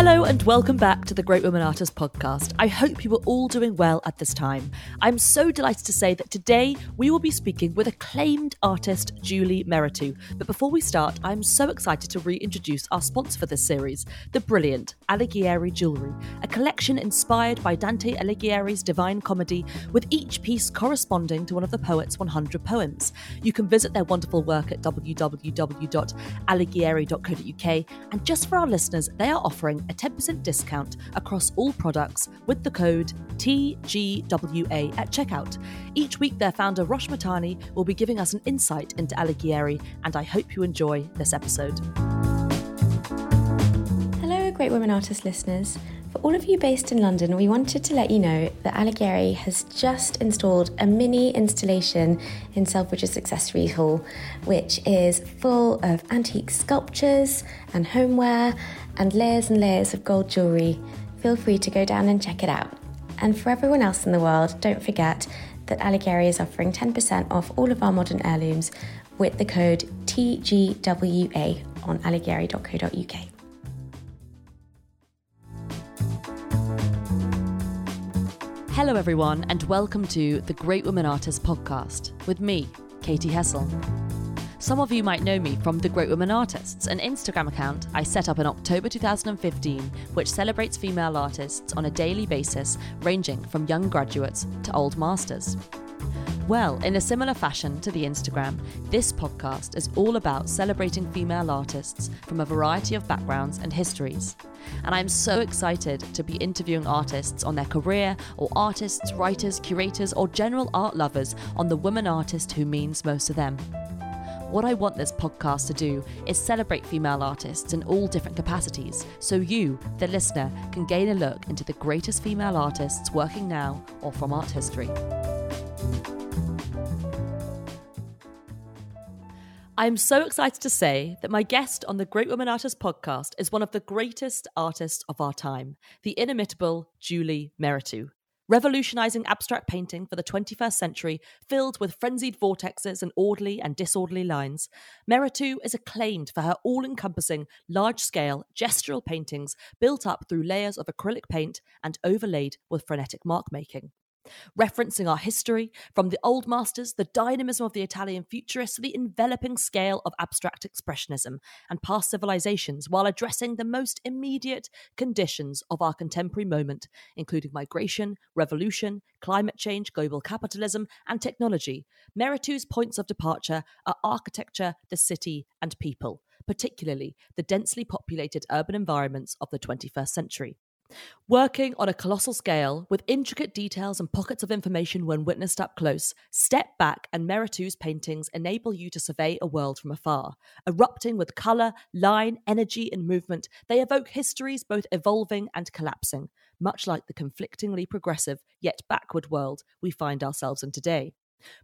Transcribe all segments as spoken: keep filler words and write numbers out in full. Hello and welcome back to the Great Women Artists Podcast. I hope you are all doing well at this time. I'm so delighted to say that today we will be speaking with acclaimed artist Julie Mehretu. But before we start, I'm so excited to reintroduce our sponsor for this series, the brilliant Alighieri Jewellery, a collection inspired by Dante Alighieri's Divine Comedy, with each piece corresponding to one of the poet's one hundred poems. You can visit their wonderful work at w w w dot alighieri dot co dot u k, and just for our listeners, they are offering a ten percent discount across all products with the code T G W A at checkout. Each week, their founder, Rosh Matani, will be giving us an insight into Alighieri, and I hope you enjoy this episode. Hello, Great Women Artists listeners. For all of you based in London, we wanted to let you know that Alighieri has just installed a mini installation in Selfridges Accessories Hall, which is full of antique sculptures and homeware and layers and layers of gold jewellery. Feel free to go down and check it out. And for everyone else in the world, don't forget that Alighieri is offering ten percent off all of our modern heirlooms with the code T G W A on alighieri dot co dot u k. Hello everyone and welcome to the Great Women Artists Podcast with me, Katie Hessel. Some of you might know me from The Great Women Artists, an Instagram account I set up in October two thousand fifteen, which celebrates female artists on a daily basis, ranging from young graduates to old masters. Well, in a similar fashion to the Instagram, this podcast is all about celebrating female artists from a variety of backgrounds and histories. And I'm so excited to be interviewing artists on their career, or artists, writers, curators, or general art lovers on the woman artist who means most to them. What I want this podcast to do is celebrate female artists in all different capacities, so you, the listener, can gain a look into the greatest female artists working now or from art history. I'm so excited to say that my guest on the Great Women Artists Podcast is one of the greatest artists of our time, the inimitable Julie Mehretu. Revolutionising abstract painting for the twenty-first century, filled with frenzied vortexes and orderly and disorderly lines, Mehretu is acclaimed for her all-encompassing, large-scale, gestural paintings built up through layers of acrylic paint and overlaid with frenetic mark-making. Referencing our history, from the old masters, the dynamism of the Italian Futurists, to the enveloping scale of abstract expressionism and past civilizations, while addressing the most immediate conditions of our contemporary moment, including migration, revolution, climate change, global capitalism, and technology, Mehretu's points of departure are architecture, the city, and people, particularly the densely populated urban environments of the twenty-first century. Working on a colossal scale, with intricate details and pockets of information when witnessed up close, step back and Mehretu's paintings enable you to survey a world from afar. Erupting with colour, line, energy and movement, they evoke histories both evolving and collapsing, much like the conflictingly progressive yet backward world we find ourselves in today.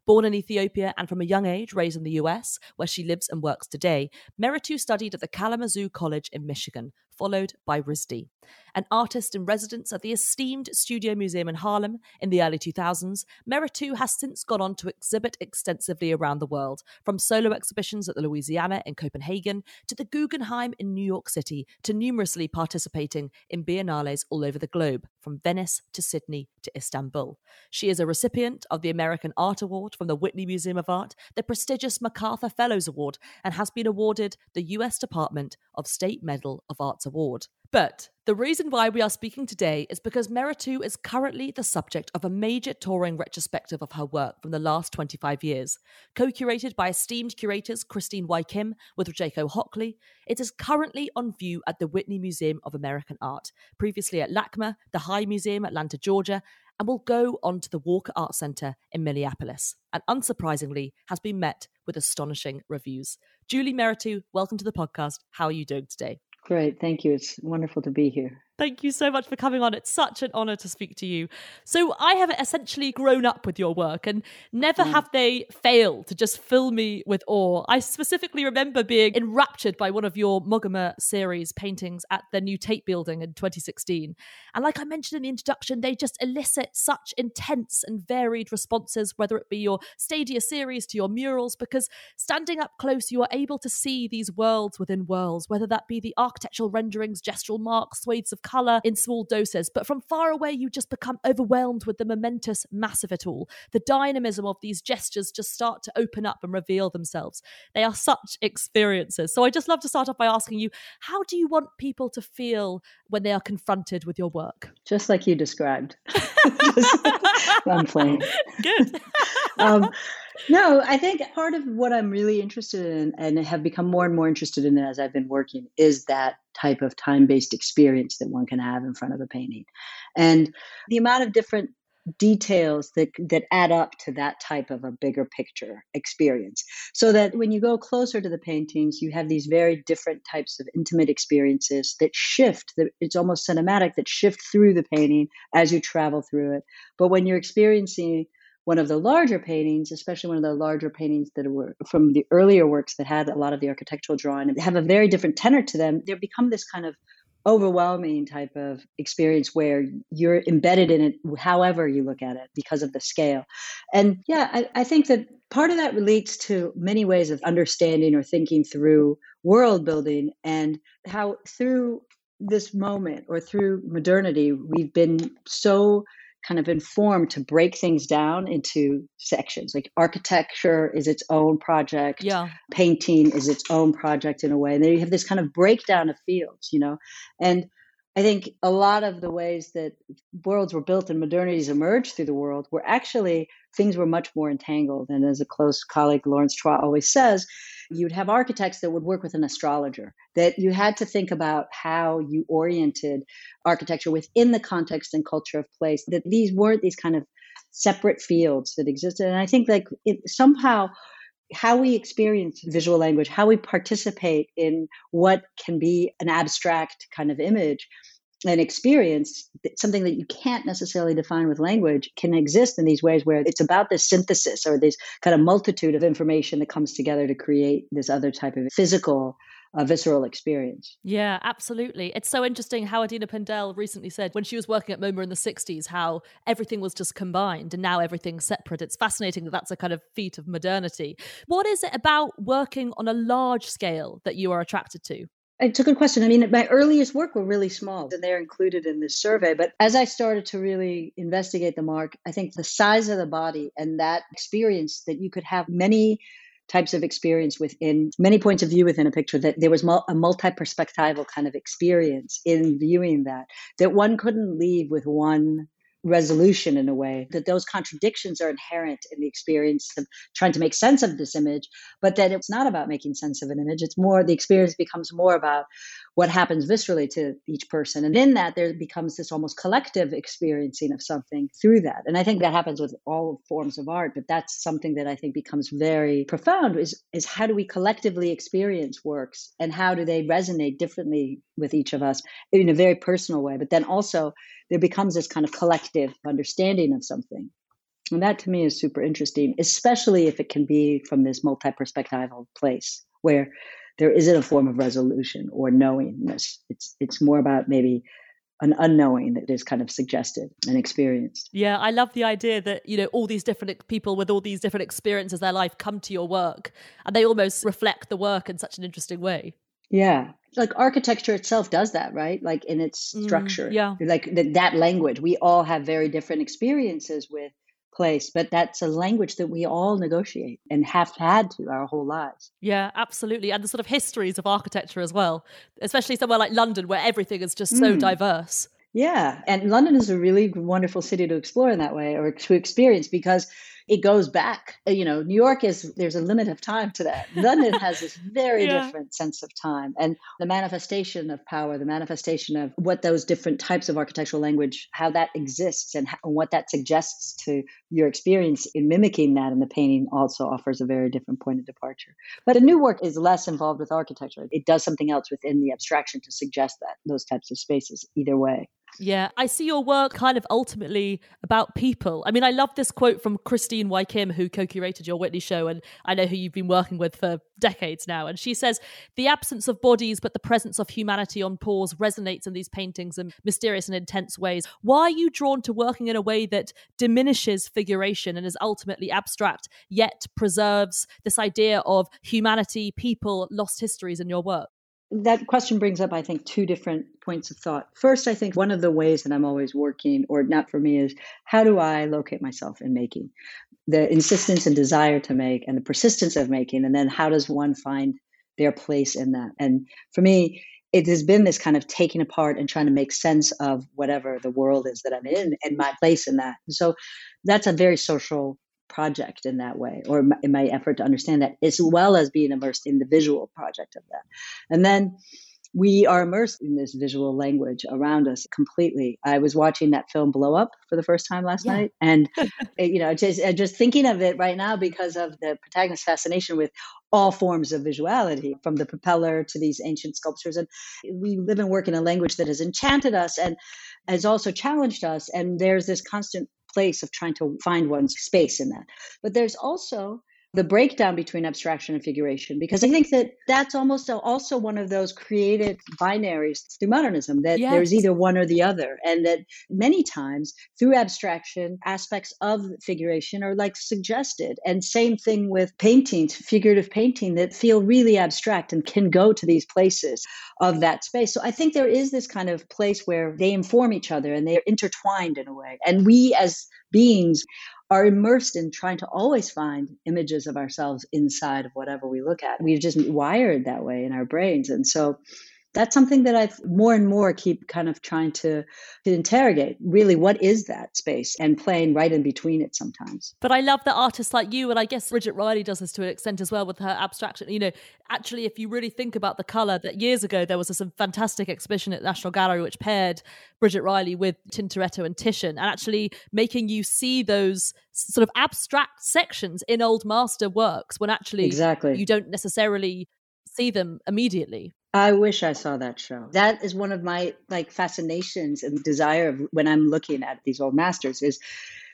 Born in Ethiopia and from a young age raised in the U S, where she lives and works today, Mehretu studied at the Kalamazoo College in Michigan, followed by R I S D. An artist in residence at the esteemed Studio Museum in Harlem in the early two thousands, Mehretu has since gone on to exhibit extensively around the world, from solo exhibitions at the Louisiana in Copenhagen to the Guggenheim in New York City, to numerously participating in biennales all over the globe, from Venice to Sydney to Istanbul. She is a recipient of the American Art Award from the Whitney Museum of Art, the prestigious MacArthur Fellows Award, and has been awarded the U S Department of State Medal of Arts Award. But the reason why we are speaking today is because Mehretu is currently the subject of a major touring retrospective of her work from the last twenty-five years. Co-curated by esteemed curators Christine Y. Kim with Rujeko Hockley, it is currently on view at the Whitney Museum of American Art, previously at LACMA, the High Museum, Atlanta, Georgia, and will go on to the Walker Art Center in Minneapolis, and unsurprisingly has been met with astonishing reviews. Julie Mehretu, welcome to the podcast. How are you doing today? Great, thank you. It's wonderful to be here. Thank you so much for coming on. It's such an honor to speak to you. So I have essentially grown up with your work, and never mm. have they failed to just fill me with awe. I specifically remember being enraptured by one of your Mogamma series paintings at the new Tate Building in twenty sixteen. And like I mentioned in the introduction, they just elicit such intense and varied responses, whether it be your Stadia series to your murals, because standing up close, you are able to see these worlds within worlds, whether that be the architectural renderings, gestural marks, swathes of colour in small doses, but from far away you just become overwhelmed with the momentous mass of it all. The dynamism of these gestures just start to open up and reveal themselves. They are such experiences. So I just love to start off by asking you, how do you want people to feel when they are confronted with your work? Just like you described. just, I'm playing. Good. um, no, I think part of what I'm really interested in, and have become more and more interested in as I've been working, is that type of time-based experience that one can have in front of a painting. And the amount of different details that that add up to that type of a bigger picture experience. So that when you go closer to the paintings, you have these very different types of intimate experiences that shift. That it's almost cinematic, that shift through the painting as you travel through it. But when you're experiencing one of the larger paintings, especially one of the larger paintings that were from the earlier works that had a lot of the architectural drawing and have a very different tenor to them, they become this kind of overwhelming type of experience where you're embedded in it, however you look at it, because of the scale. And yeah, I, I think that part of that relates to many ways of understanding or thinking through world building, and how through this moment or through modernity, we've been so kind of informed to break things down into sections. Like architecture is its own project. Yeah. Painting is its own project in a way. And then you have this kind of breakdown of fields, you know? And I think a lot of the ways that worlds were built and modernities emerged through the world were actually, things were much more entangled. And as a close colleague, Lawrence Trois, always says, you'd have architects that would work with an astrologer, that you had to think about how you oriented architecture within the context and culture of place, that these weren't these kind of separate fields that existed. And I think like it, somehow how we experience visual language, how we participate in what can be an abstract kind of image and experience, something that you can't necessarily define with language, can exist in these ways where it's about this synthesis or this kind of multitude of information that comes together to create this other type of physical, a visceral experience. Yeah, absolutely. It's so interesting how Adina Pindell recently said when she was working at MoMA in the sixties, how everything was just combined and now everything's separate. It's fascinating that that's a kind of feat of modernity. What is it about working on a large scale that you are attracted to? It's a good question. I mean, my earliest work were really small and they're included in this survey. But as I started to really investigate the mark, I think the size of the body and that experience that you could have many types of experience within many points of view within a picture, that there was mul- a multi-perspectival kind of experience in viewing that, that one couldn't leave with one resolution in a way, that those contradictions are inherent in the experience of trying to make sense of this image, but that it's not about making sense of an image. It's more, the experience becomes more about what happens viscerally to each person. And in that, there becomes this almost collective experiencing of something through that. And I think that happens with all forms of art, but that's something that I think becomes very profound is, is how do we collectively experience works and how do they resonate differently with each of us in a very personal way. But then also there becomes this kind of collective understanding of something. And that to me is super interesting, especially if it can be from this multi-perspectival place where there isn't a form of resolution or knowingness. It's it's more about maybe an unknowing that is kind of suggested and experienced. Yeah, I love the idea that, you know, all these different people with all these different experiences in their life come to your work and they almost reflect the work in such an interesting way. Yeah. Like architecture itself does that, right? Like in its structure. Mm, yeah. Like th- that language. We all have very different experiences with place, but that's a language that we all negotiate and have had to our whole lives. Yeah, absolutely. And the sort of histories of architecture as well, especially somewhere like London where everything is just so mm. diverse. Yeah. And London is a really wonderful city to explore in that way, or to experience, because it goes back. You know, New York is, there's a limit of time to that. London has this very yeah. different sense of time. And the manifestation of power, the manifestation of what those different types of architectural language, how that exists and how, what that suggests to your experience in mimicking that in the painting also offers a very different point of departure. But a new work is less involved with architecture. It does something else within the abstraction to suggest that, those types of spaces, either way. Yeah, I see your work kind of ultimately about people. I mean, I love this quote from Christine Y. Kim, who co-curated your Whitney show, and I know who you've been working with for decades now. And she says, the absence of bodies, but the presence of humanity on pause resonates in these paintings in mysterious and intense ways. Why are you drawn to working in a way that diminishes figuration and is ultimately abstract, yet preserves this idea of humanity, people, lost histories in your work? That question brings up, I think, two different points of thought. First, I think one of the ways that I'm always working, or not for me, is how do I locate myself in making? The insistence and desire to make and the persistence of making, and then how does one find their place in that? And for me, it has been this kind of taking apart and trying to make sense of whatever the world is that I'm in and my place in that. So that's a very social project in that way, or in my effort to understand that, as well as being immersed in the visual project of that. And then we are immersed in this visual language around us completely. I was watching that film Blow Up for the first time last yeah. night, and you know, just just thinking of it right now because of the protagonist's fascination with all forms of visuality, from the propeller to these ancient sculptures. And we live and work in a language that has enchanted us and has also challenged us, and there's this constant place of trying to find one's space in that. But there's also the breakdown between abstraction and figuration, because I think that that's almost also one of those created binaries through modernism, that yes. there's either one or the other. And that many times through abstraction, aspects of figuration are like suggested. And same thing with paintings, figurative painting that feel really abstract and can go to these places of that space. So I think there is this kind of place where they inform each other and they're intertwined in a way. And we as beings are immersed in trying to always find images of ourselves inside of whatever we look at. We've just wired that way in our brains. And so that's something that I more and more keep kind of trying to, to interrogate. Really, what is that space? And playing right in between it sometimes. But I love that artists like you, and I guess Bridget Riley does this to an extent as well with her abstraction. You know, actually, if you really think about the colour, that years ago, there was this fantastic exhibition at the National Gallery which paired Bridget Riley with Tintoretto and Titian, and actually making you see those sort of abstract sections in old master works when actually exactly. you don't necessarily see them immediately. I wish I saw that show. That is one of my like fascinations and desire of when I'm looking at these old masters, is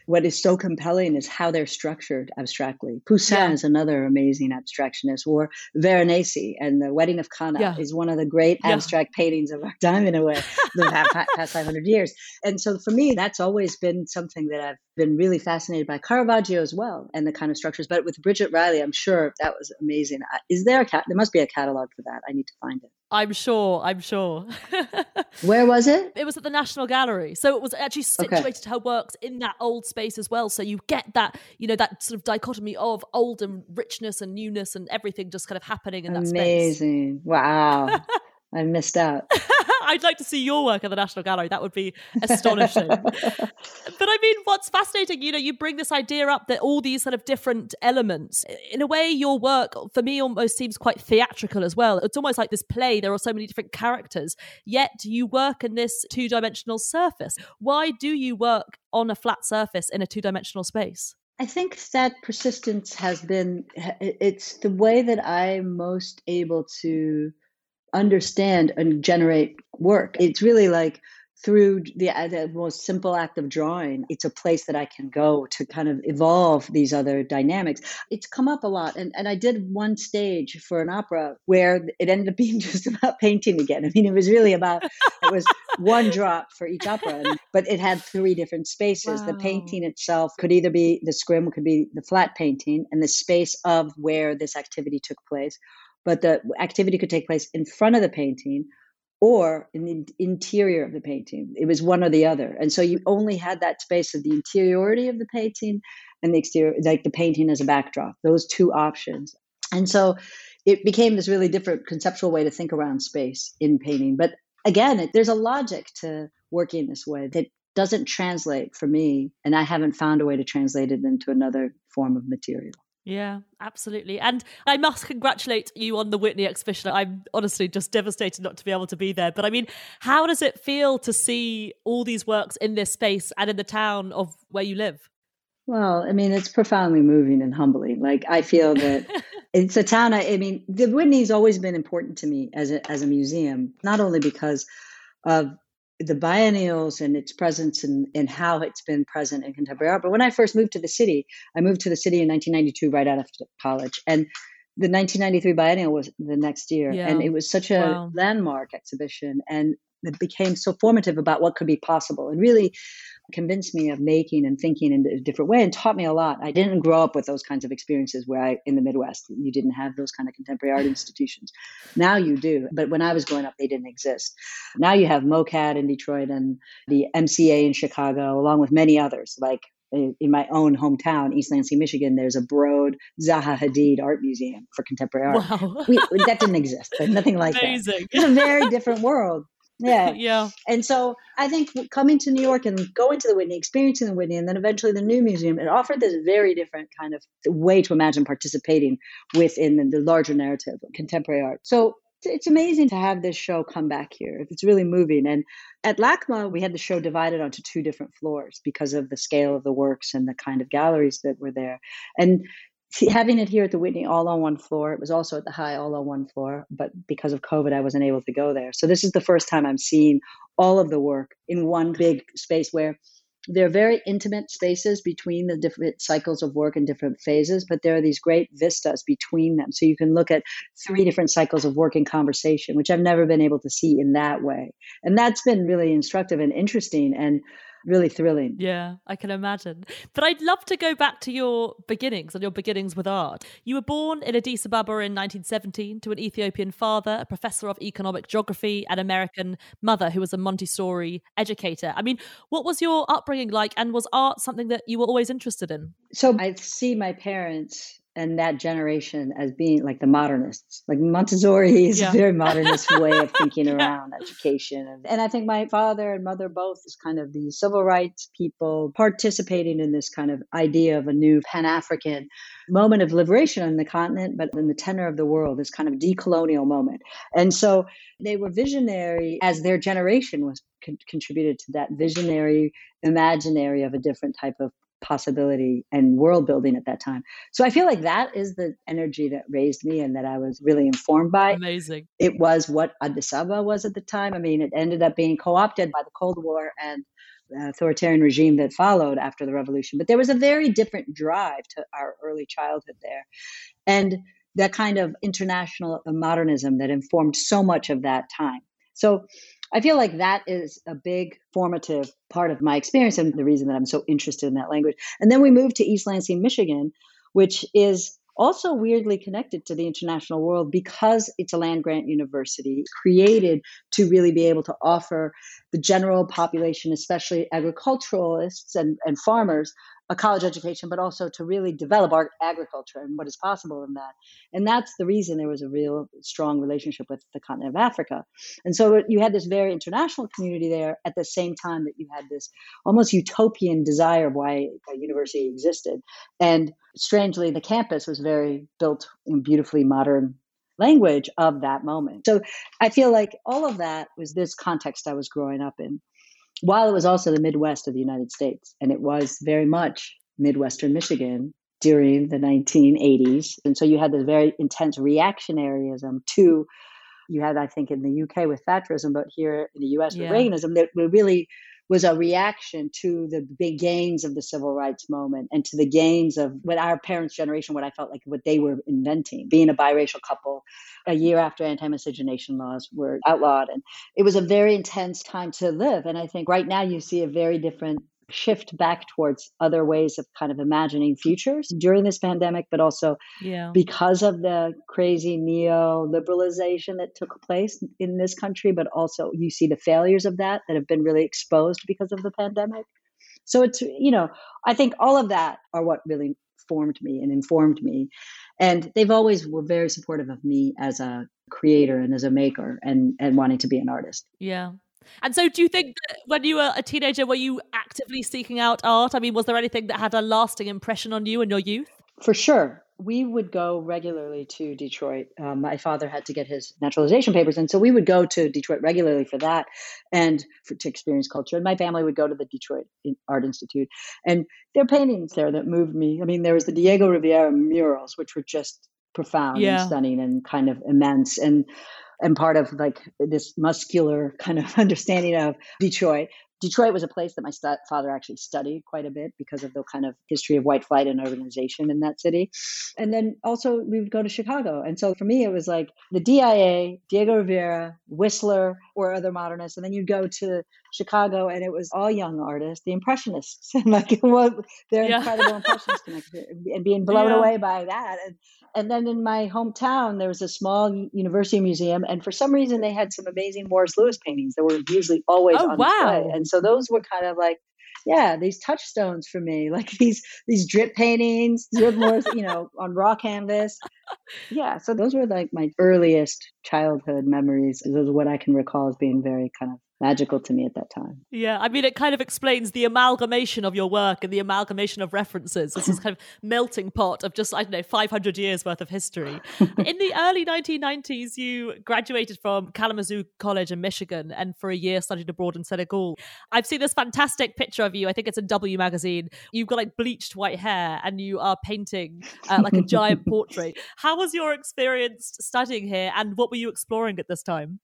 what is so compelling is how they're structured abstractly. Poussin yeah. is another amazing abstractionist, or Veronese, and The Wedding of Cana yeah. is one of the great yeah. abstract paintings of our time in a way, the past five hundred years. And so for me, that's always been something that I've been really fascinated by. Caravaggio as well, and the kind of structures. But with Bridget Riley, I'm sure that was amazing. Is there a cat? There must be a catalog for that. I need to find it. I'm sure. I'm sure. Where was it? It was at the National Gallery. So it was actually situated okay. her works in that old space as well. So you get that, you know, that sort of dichotomy of old and richness and newness and everything just kind of happening in amazing. That space. Amazing. Wow. I missed out. I'd like to see your work at the National Gallery. That would be astonishing. But I mean, what's fascinating, you know, you bring this idea up that all these sort of different elements, in a way, your work for me almost seems quite theatrical as well. It's almost like this play. There are so many different characters, yet you work in this two-dimensional surface. Why do you work on a flat surface in a two-dimensional space? I think that persistence has been, it's the way that I'm most able to understand and generate work. It's really like through the, the most simple act of drawing, it's a place that I can go to kind of evolve these other dynamics. It's come up a lot. And, and I did one stage for an opera where it ended up being just about painting again. I mean, it was really about, it was one drop for each opera, and, but it had three different spaces. Wow. The painting itself could either be the scrim, could be the flat painting, and the space of where this activity took place. But the activity could take place in front of the painting or in the interior of the painting. It was one or the other. And so you only had that space of the interiority of the painting and the exterior, like the painting as a backdrop, those two options. And so it became this really different conceptual way to think around space in painting. But again, it, there's a logic to working this way that doesn't translate for me, and I haven't found a way to translate it into another form of material. Yeah, absolutely. And I must congratulate you on the Whitney exhibition. I'm honestly just devastated not to be able to be there. But I mean, how does it feel to see all these works in this space and in the town of where you live? Well, I mean, it's profoundly moving and humbling. Like, I feel that it's a town. I, I mean, the Whitney's always been important to me as a, as a museum, not only because of the biennials and its presence and, and how it's been present in contemporary art. But when I first moved to the city, I moved to the city in nineteen ninety-two, right out of college. And the nineteen ninety-three biennial was the next year. Yeah. And it was such a wow. landmark exhibition. And it became so formative about what could be possible and really convinced me of making and thinking in a different way and taught me a lot. I didn't grow up with those kinds of experiences where I, in the Midwest, you didn't have those kind of contemporary art institutions. Now you do. But when I was growing up, they didn't exist. Now you have MoCAD in Detroit and the M C A in Chicago, along with many others. Like in my own hometown, East Lansing, Michigan, there's a Broad Zaha Hadid Art Museum for contemporary art. Wow. We, that didn't exist. There's nothing like Amazing. that. It's a very different world. Yeah. yeah. And so I think coming to New York and going to the Whitney, experiencing the Whitney, and then eventually the new museum, it offered this very different kind of way to imagine participating within the larger narrative of contemporary art. So it's amazing to have this show come back here. It's really moving. And at LACMA, we had the show divided onto two different floors because of the scale of the works and the kind of galleries that were there. And having it here at the Whitney all on one floor, it was also at the High all on one floor, but because of COVID, I wasn't able to go there. So this is the first time I'm seeing all of the work in one big space where there are very intimate spaces between the different cycles of work and different phases, but there are these great vistas between them. So you can look at three different cycles of work and conversation, which I've never been able to see in that way. And that's been really instructive and interesting and really thrilling. Yeah, I can imagine. But I'd love to go back to your beginnings and your beginnings with art. You were born in Addis Ababa in nineteen seventeen to an Ethiopian father, a professor of economic geography, and American mother who was a Montessori educator. I mean, what was your upbringing like, and was art something that you were always interested in? So I see my parents and that generation as being like the modernists. Like Montessori is yeah. a very modernist way of thinking around education. And, and I think my father and mother both is kind of the civil rights people participating in this kind of idea of a new Pan-African moment of liberation on the continent, but in the tenor of the world, this kind of decolonial moment. And so they were visionary as their generation was con- contributed to that visionary, imaginary of a different type of possibility and world building at that time. So I feel like that is the energy that raised me and that I was really informed by. Amazing. It was what Addis Ababa was at the time. I mean, it ended up being co-opted by the Cold War and the authoritarian regime that followed after the revolution. But there was a very different drive to our early childhood there. And that kind of international modernism that informed so much of that time. So I feel like that is a big formative part of my experience and the reason that I'm so interested in that language. And then we moved to East Lansing, Michigan, which is also weirdly connected to the international world because it's a land-grant university created to really be able to offer the general population, especially agriculturalists and, and farmers, a college education, but also to really develop art, agriculture and what is possible in that. And that's the reason there was a real strong relationship with the continent of Africa. And so you had this very international community there at the same time that you had this almost utopian desire of why a university existed. And strangely, the campus was very built in beautifully modern language of that moment. So I feel like all of that was this context I was growing up in, while it was also the Midwest of the United States. And it was very much Midwestern Michigan during the nineteen eighties. And so you had this very intense reactionaryism to, you had, I think, in the U K with Thatcherism, but here in the U S with yeah. Reaganism, that really was a reaction to the big gains of the civil rights moment and to the gains of what our parents' generation, what I felt like what they were inventing, being a biracial couple a year after anti-miscegenation laws were outlawed. And it was a very intense time to live. And I think right now you see a very different shift back towards other ways of kind of imagining futures during this pandemic, but also yeah. because of the crazy neoliberalization that took place in this country, but also you see the failures of that that have been really exposed because of the pandemic. So it's, you know, I think all of that are what really formed me and informed me. And they've always were very supportive of me as a creator and as a maker and, and wanting to be an artist. Yeah. And so do you think that when you were a teenager, were you actively seeking out art? I mean, was there anything that had a lasting impression on you and your youth? For sure. We would go regularly to Detroit. Um, my father had to get his naturalization papers. And so we would go to Detroit regularly for that and for, to experience culture. And my family would go to the Detroit Art Institute. And there are paintings there that moved me. I mean, there was the Diego Rivera murals, which were just profound yeah. and stunning and kind of immense. And and part of like this muscular kind of understanding of Detroit. Detroit was a place that my st- father actually studied quite a bit because of the kind of history of white flight and urbanization in that city. And then also we would go to Chicago. And so for me, it was like the D I A, Diego Rivera, Whistler, or other modernists. And then you'd go to Chicago and it was all young artists, the Impressionists, and like well, they're yeah. incredible Impressionists and being blown yeah. away by that. And, and then in my hometown, there was a small university museum. And for some reason, they had some amazing Morris Lewis paintings that were usually always oh, on wow. display. And so those were kind of like, yeah, these touchstones for me, like these these drip paintings, drip Morris, you know, on raw canvas. Yeah, so those were like my earliest childhood memories. Those are what I can recall as being very kind of magical to me at that time. Yeah, I mean, it kind of explains the amalgamation of your work and the amalgamation of references. It's this kind of melting pot of just, I don't know, five hundred years worth of history. In the early nineteen nineties, you graduated from Kalamazoo College in Michigan and for a year studied abroad in Senegal. I've seen this fantastic picture of you. I think it's in W magazine. You've got like bleached white hair and you are painting uh, like a giant portrait. How was your experience studying here and what were you exploring at this time?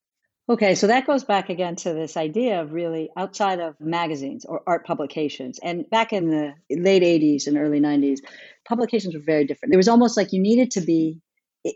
Okay, so that goes back again to this idea of really outside of magazines or art publications. And back in the late eighties and early nineties, publications were very different. It was almost like you needed to be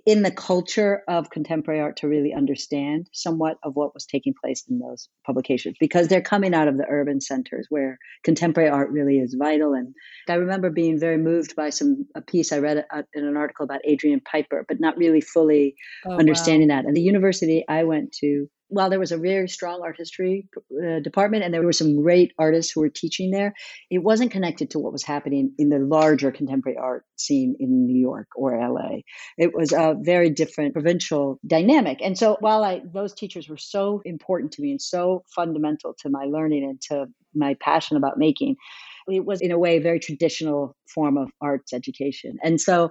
in the culture of contemporary art to really understand somewhat of what was taking place in those publications, because they're coming out of the urban centers where contemporary art really is vital. And I remember being very moved by some a piece I read in an article about Adrian Piper, but not really fully oh, understanding wow. that. And the university I went to, while there was a very strong art history uh, department and there were some great artists who were teaching there, it wasn't connected to what was happening in the larger contemporary art scene in New York or L A. It was a very different provincial dynamic. And so while I, those teachers were so important to me and so fundamental to my learning and to my passion about making, it was in a way a very traditional form of arts education. And so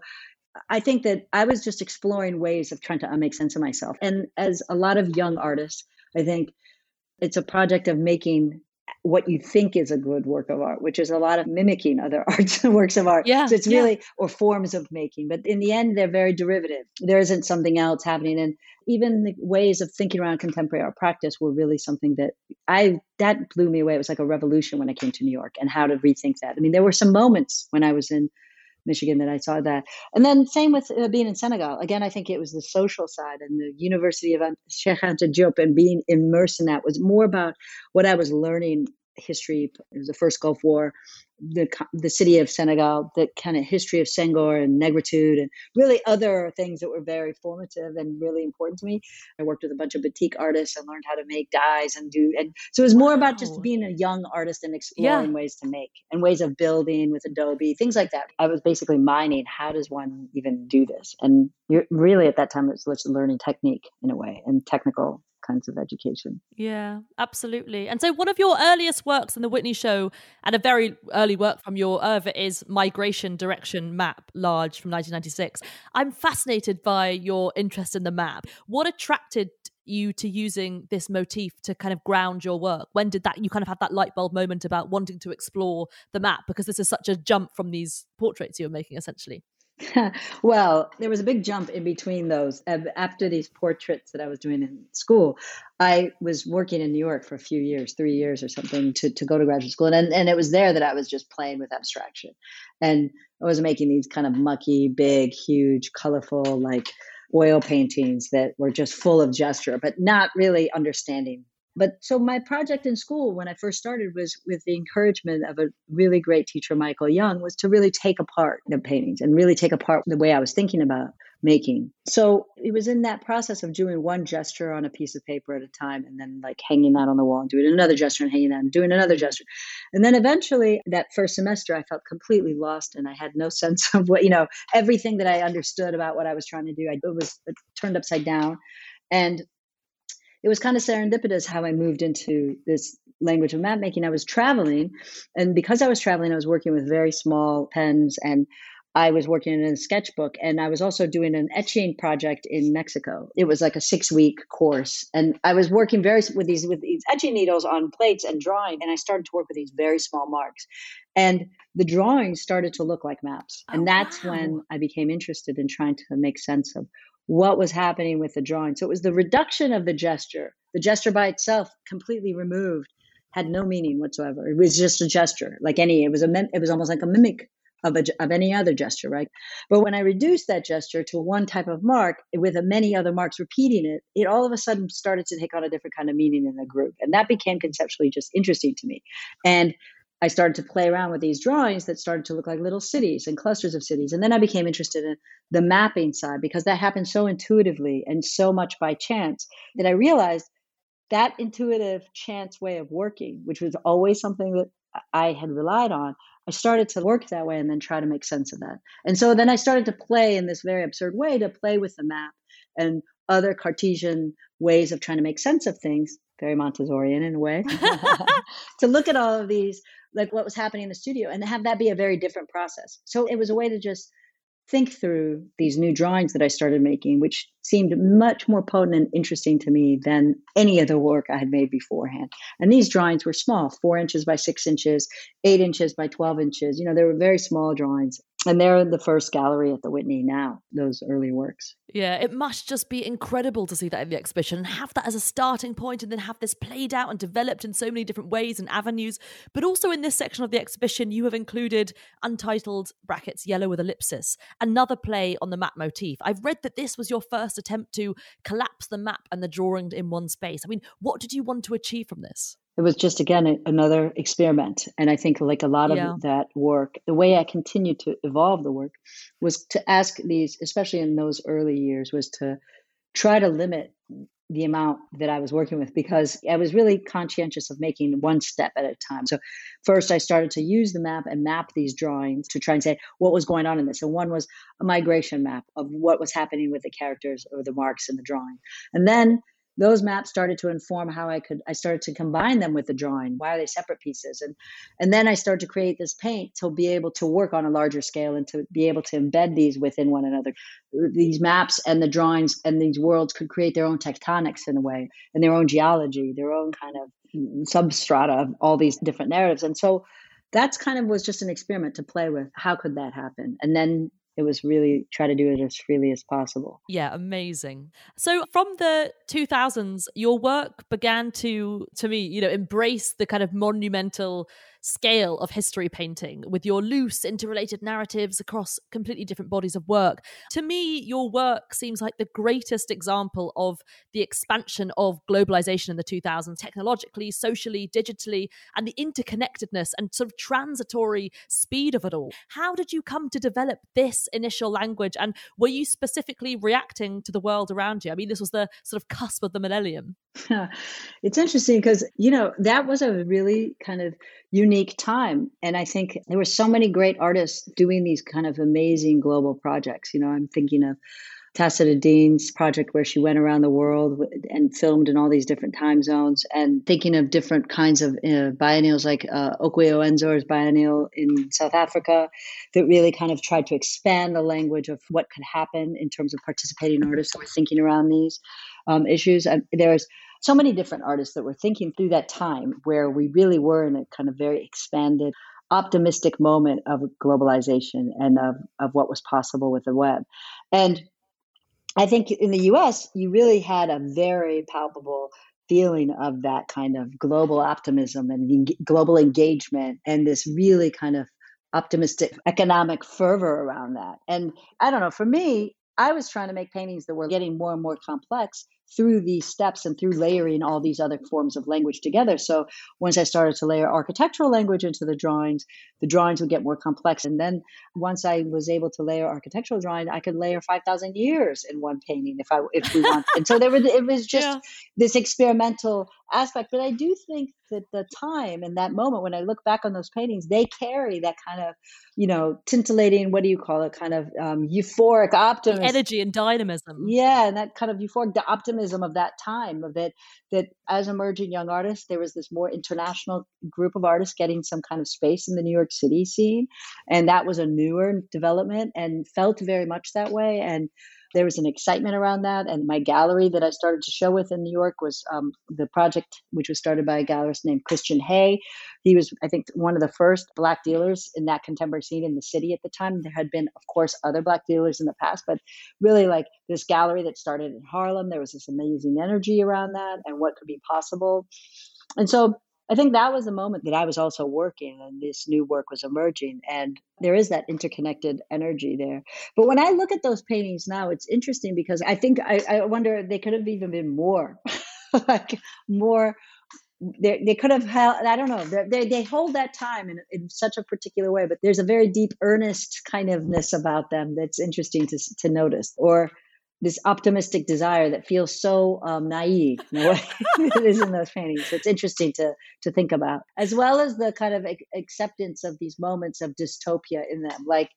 I think that I was just exploring ways of trying to make sense of myself. And as a lot of young artists, I think it's a project of making what you think is a good work of art, which is a lot of mimicking other arts and works of art. Yeah, so it's really, yeah. or forms of making. But in the end, they're very derivative. There isn't something else happening. And even the ways of thinking around contemporary art practice were really something that I, that blew me away. It was like a revolution when I came to New York and how to rethink that. I mean, there were some moments when I was in Michigan that I saw that. And then same with uh, being in Senegal. Again, I think it was the social side and the University of Cheikh Anta Diop and being immersed in that was more about what I was learning history. It was the first Gulf War, the the city of Senegal, the kind of history of Senghor and Negritude and really other things that were very formative and really important to me. I worked with a bunch of batik artists and learned how to make dyes and do. And so it was more wow. about just being a young artist and exploring yeah. ways to make and ways of building with adobe, things like that. I was basically mining, how does one even do this? And you're, really at that time, it was learning technique in a way and technical kinds of education. Yeah, absolutely. And so one of your earliest works in the Whitney show and a very early work from your oeuvre is Migration Direction Map Large from nineteen ninety-six. I'm fascinated by your interest in the map. What attracted you to using this motif to kind of ground your work? When did that, you kind of have that light bulb moment about wanting to explore the map? Because this is such a jump from these portraits you're making essentially. Well, there was a big jump in between those. After these portraits that I was doing in school, I was working in New York for a few years, three years or something, to, to go to graduate school. And, and it was there that I was just playing with abstraction. And I was making these kind of mucky, big, huge, colorful, like oil paintings that were just full of gesture, but not really understanding. But so my project in school when I first started was with the encouragement of a really great teacher, Michael Young, was to really take apart the paintings and really take apart the way I was thinking about making. So it was in that process of doing one gesture on a piece of paper at a time and then like hanging that on the wall and doing another gesture and hanging that and doing another gesture. And then eventually that first semester, I felt completely lost and I had no sense of what, you know, everything that I understood about what I was trying to do, I, it was turned upside down. And it was kind of serendipitous how I moved into this language of map making, I was traveling. And because I was traveling, I was working with very small pens, and I was working in a sketchbook, and I was also doing an etching project in Mexico. It was like a six week course. And I was working very with these, with these etching needles on plates and drawing. And I started to work with these very small marks, and the drawings started to look like maps. Oh, and that's wow. when I became interested in trying to make sense of what was happening with the drawing. So it was the reduction of the gesture. The gesture by itself, completely removed, had no meaning whatsoever. It was just a gesture like any, it was a, mem- it was almost like a mimic Of, a, of any other gesture, right? But when I reduced that gesture to one type of mark with a many other marks repeating it, it all of a sudden started to take on a different kind of meaning in the group. And that became conceptually just interesting to me. And I started to play around with these drawings that started to look like little cities and clusters of cities. And then I became interested in the mapping side, because that happened so intuitively and so much by chance that I realized that intuitive chance way of working, which was always something that I had relied on, I started to work that way and then try to make sense of that. And so then I started to play in this very absurd way, to play with the map and other Cartesian ways of trying to make sense of things, very Montessorian in a way, to look at all of these, like what was happening in the studio, and have that be a very different process. So it was a way to just think through these new drawings that I started making, which seemed much more potent and interesting to me than any of the work I had made beforehand. And these drawings were small, four inches by six inches, eight inches by twelve inches. You know, they were very small drawings. And they're in the first gallery at the Whitney now, those early works. Yeah, it must just be incredible to see that in the exhibition and have that as a starting point, and then have this played out and developed in so many different ways and avenues. But also in this section of the exhibition, you have included Untitled brackets Yellow with Ellipsis, another play on the map motif. I've read that this was your first attempt to collapse the map and the drawing in one space. I mean, what did you want to achieve from this? It was just, again, another experiment. And I think like a lot of yeah. that work, the way I continued to evolve the work was to ask these, especially in those early years, was to try to limit the amount that I was working with, because I was really conscientious of making one step at a time. So first I started to use the map and map these drawings to try and say what was going on in this. And one was a migration map of what was happening with the characters or the marks in the drawing. And then those maps started to inform how I could, I started to combine them with the drawing. Why are they separate pieces? And and then I started to create this paint to be able to work on a larger scale and to be able to embed these within one another. These maps and the drawings and these worlds could create their own tectonics in a way, and their own geology, their own kind of substrata of all these different narratives. And so that's kind of was just an experiment to play with. How could that happen? And then it was really try to do it as freely as possible. Yeah, amazing. So from the two thousands, your work began to, to me, you know, embrace the kind of monumental scale of history painting with your loose interrelated narratives across completely different bodies of work. To me, your work seems like the greatest example of the expansion of globalization in the two thousands, technologically, socially, digitally, and the interconnectedness and sort of transitory speed of it all. How did you come to develop this initial language, and were you specifically reacting to the world around you? I mean, this was the sort of cusp of the millennium. It's interesting because, you know, that was a really kind of unique time. And I think there were so many great artists doing these kind of amazing global projects. You know, I'm thinking of Tacita Dean's project where she went around the world and filmed in all these different time zones, and thinking of different kinds of uh, biennials like uh, Okoye Owenzor's biennial in South Africa that really kind of tried to expand the language of what could happen in terms of participating artists who were thinking around these um, issues. And there's so many different artists that were thinking through that time where we really were in a kind of very expanded, optimistic moment of globalization and of, of what was possible with the web. And I think in the U S, you really had a very palpable feeling of that kind of global optimism and global engagement and this really kind of optimistic economic fervor around that. And I don't know, for me, I was trying to make paintings that were getting more and more complex through these steps and through layering all these other forms of language together. So once I started to layer architectural language into the drawings, the drawings would get more complex. And then once I was able to layer architectural drawing, I could layer five thousand years in one painting if I if we want. And so there was, it was just yeah. this experimental aspect. But I do think that the time and that moment, when I look back on those paintings, they carry that kind of, you know, tintillating, what do you call it, kind of um, euphoric optimism. The energy and dynamism. Yeah, and that kind of euphoric optimism of that time, of that, that as emerging young artists, there was this more international group of artists getting some kind of space in the New York City scene. And that was a newer development and felt very much that way. And there was an excitement around that. And my gallery that I started to show with in New York was um, the project, which was started by a gallerist named Christian Hay. He was, I think, one of the first Black dealers in that contemporary scene in the city at the time. There had been, of course, other Black dealers in the past, but really like this gallery that started in Harlem, there was this amazing energy around that and what could be possible. And so I think that was the moment that I was also working and this new work was emerging, and there is that interconnected energy there. But when I look at those paintings now, it's interesting because I think, I, I wonder, they could have even been more, like more, they, they could have held, I don't know, they, they hold that time in, in such a particular way, but there's a very deep earnest kind ofness about them that's interesting to to notice. Or this optimistic desire that feels so um, naive in a way it is in those paintings. It's interesting to to think about, as well as the kind of ac- acceptance of these moments of dystopia in them, like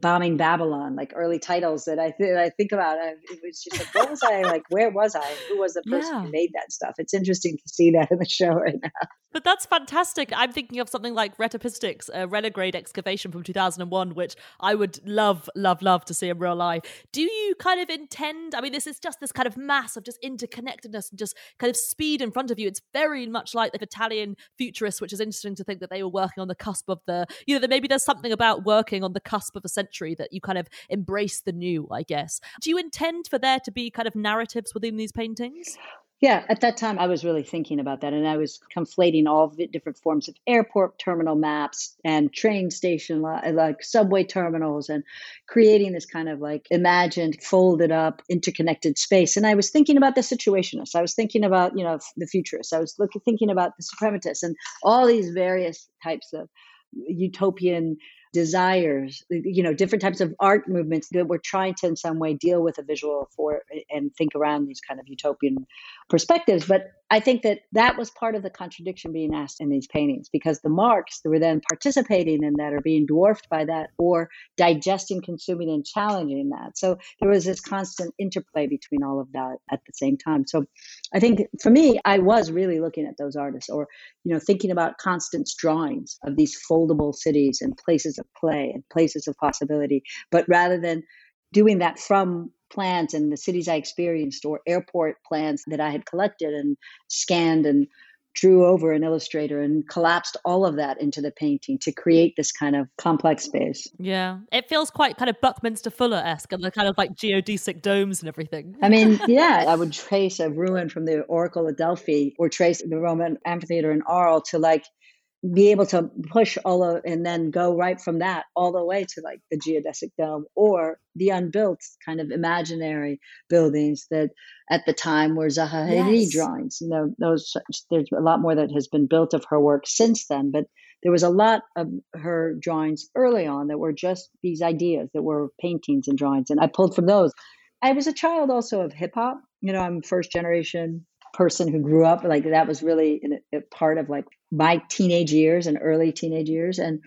Bombing Babylon, like early titles that I, th- I think about. I, it was just like, what was I, like, where was I? Who was the person yeah. who made that stuff? It's interesting to see that in the show right now. But that's fantastic. I'm thinking of something like Retopistics, a Renegade excavation from two thousand one, which I would love, love, love to see in real life. Do you kind of intend, I mean, this is just this kind of mass of just interconnectedness and just kind of speed in front of you. It's very much like the Italian Futurists, which is interesting to think that they were working on the cusp of the, you know, that maybe there's something about working on the cusp of a century that you kind of embrace the new, I guess. Do you intend for there to be kind of narratives within these paintings? Yeah, at that time, I was really thinking about that. And I was conflating all the different forms of airport terminal maps and train station, like subway terminals, and creating this kind of like imagined, folded up, interconnected space. And I was thinking about the Situationists. I was thinking about, you know, the Futurists. I was looking, thinking about the Suprematists and all these various types of utopian desires, you know, different types of art movements that were trying to in some way deal with a visual for and think around these kind of utopian perspectives. But I think that that was part of the contradiction being asked in these paintings, because the marks that were then participating in that are being dwarfed by that, or digesting, consuming, and challenging that. So there was this constant interplay between all of that at the same time. So I think for me, I was really looking at those artists, or, you know, thinking about Constance drawings of these foldable cities and places of play and places of possibility, but rather than doing that from plans and the cities I experienced or airport plans that I had collected and scanned and drew over an illustrator and collapsed all of that into the painting to create this kind of complex space. Yeah, it feels quite kind of Buckminster Fuller-esque, and the kind of like geodesic domes and everything. I mean, yeah, I would trace a ruin from the Oracle of Delphi, or trace the Roman amphitheater in Arles, to like be able to push all of, and then go right from that all the way to like the geodesic dome, or the unbuilt kind of imaginary buildings that at the time were Zahari yes. drawings. You know, those, there's a lot more that has been built of her work since then, but there was a lot of her drawings early on that were just these ideas that were paintings and drawings. And I pulled from those. I was a child also of hip hop. You know, I'm first generation person who grew up, like that was really a, a part of like my teenage years and early teenage years. And